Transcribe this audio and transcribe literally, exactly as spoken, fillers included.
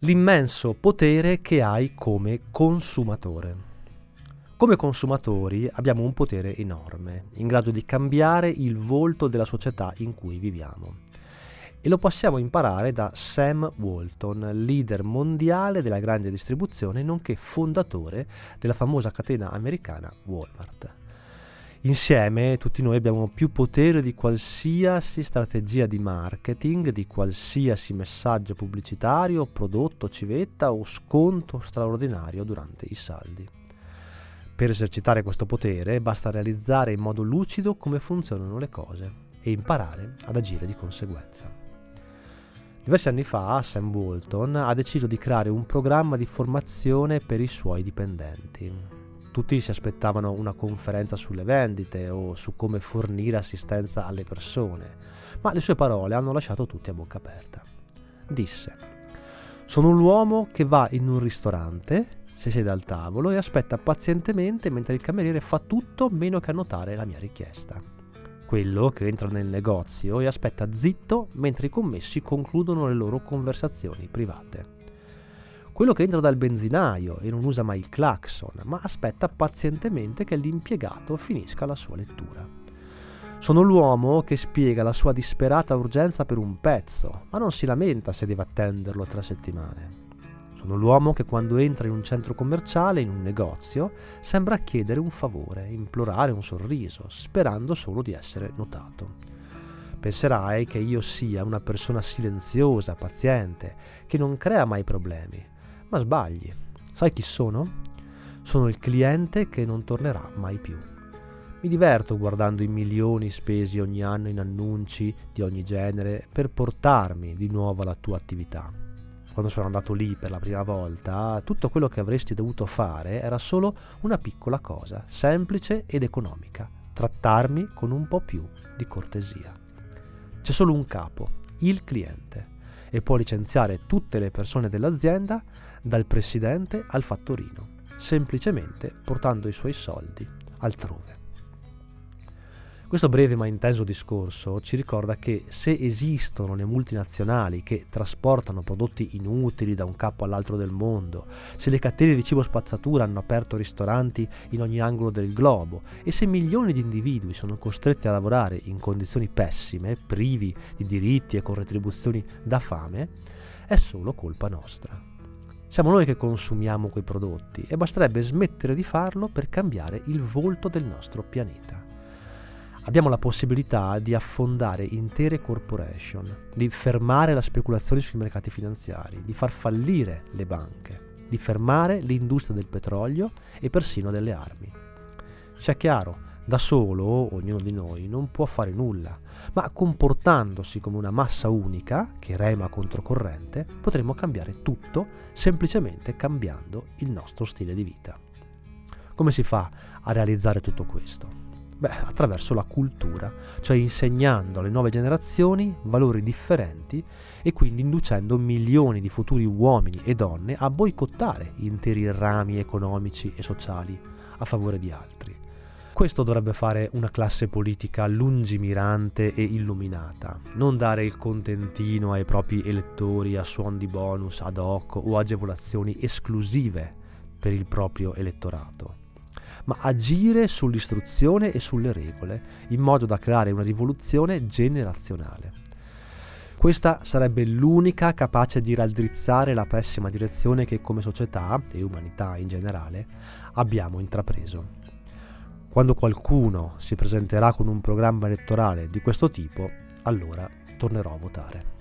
L'immenso potere che hai come consumatore. Come consumatori abbiamo un potere enorme, in grado di cambiare il volto della società in cui viviamo. E lo possiamo imparare da Sam Walton, leader mondiale della grande distribuzione, nonché fondatore della famosa catena americana Walmart. Insieme tutti noi abbiamo più potere di qualsiasi strategia di marketing, di qualsiasi messaggio pubblicitario, prodotto, civetta o sconto straordinario durante i saldi. Per esercitare questo potere basta realizzare in modo lucido come funzionano le cose e imparare ad agire di conseguenza. Diversi anni fa Sam Walton ha deciso di creare un programma di formazione per i suoi dipendenti. Tutti si aspettavano una conferenza sulle vendite o su come fornire assistenza alle persone, ma le sue parole hanno lasciato tutti a bocca aperta. Disse: "Sono l'uomo che va in un ristorante, si siede al tavolo e aspetta pazientemente mentre il cameriere fa tutto meno che annotare la mia richiesta. Quello che entra nel negozio e aspetta zitto mentre i commessi concludono le loro conversazioni private. Quello che entra dal benzinaio e non usa mai il clacson, ma aspetta pazientemente che l'impiegato finisca la sua lettura. Sono l'uomo che spiega la sua disperata urgenza per un pezzo, ma non si lamenta se deve attenderlo tre settimane. Sono l'uomo che quando entra in un centro commerciale, in un negozio, sembra chiedere un favore, implorare un sorriso, sperando solo di essere notato. Penserai che io sia una persona silenziosa, paziente, che non crea mai problemi. Ma sbagli. Sai chi sono? Sono il cliente che non tornerà mai più. Mi diverto guardando i milioni spesi ogni anno in annunci di ogni genere per portarmi di nuovo alla tua attività. Quando sono andato lì per la prima volta, tutto quello che avresti dovuto fare era solo una piccola cosa, semplice ed economica: trattarmi con un po' più di cortesia. C'è solo un capo, il cliente, e può licenziare tutte le persone dell'azienda, dal presidente al fattorino, semplicemente portando i suoi soldi altrove." Questo breve ma intenso discorso ci ricorda che se esistono le multinazionali che trasportano prodotti inutili da un capo all'altro del mondo, se le catene di cibo spazzatura hanno aperto ristoranti in ogni angolo del globo e se milioni di individui sono costretti a lavorare in condizioni pessime, privi di diritti e con retribuzioni da fame, è solo colpa nostra. Siamo noi che consumiamo quei prodotti e basterebbe smettere di farlo per cambiare il volto del nostro pianeta. Abbiamo la possibilità di affondare intere corporation, di fermare la speculazione sui mercati finanziari, di far fallire le banche, di fermare l'industria del petrolio e persino delle armi. Sia chiaro, da solo ognuno di noi non può fare nulla, ma comportandosi come una massa unica che rema controcorrente potremo cambiare tutto semplicemente cambiando il nostro stile di vita. Come si fa a realizzare tutto questo? Beh, attraverso la cultura, cioè insegnando alle nuove generazioni valori differenti e quindi inducendo milioni di futuri uomini e donne a boicottare interi rami economici e sociali a favore di altri. Questo dovrebbe fare una classe politica lungimirante e illuminata, non dare il contentino ai propri elettori a suon di bonus ad hoc o agevolazioni esclusive per il proprio elettorato, ma agire sull'istruzione e sulle regole, in modo da creare una rivoluzione generazionale. Questa sarebbe l'unica capace di raddrizzare la pessima direzione che come società, e umanità in generale, abbiamo intrapreso. Quando qualcuno si presenterà con un programma elettorale di questo tipo, allora tornerò a votare.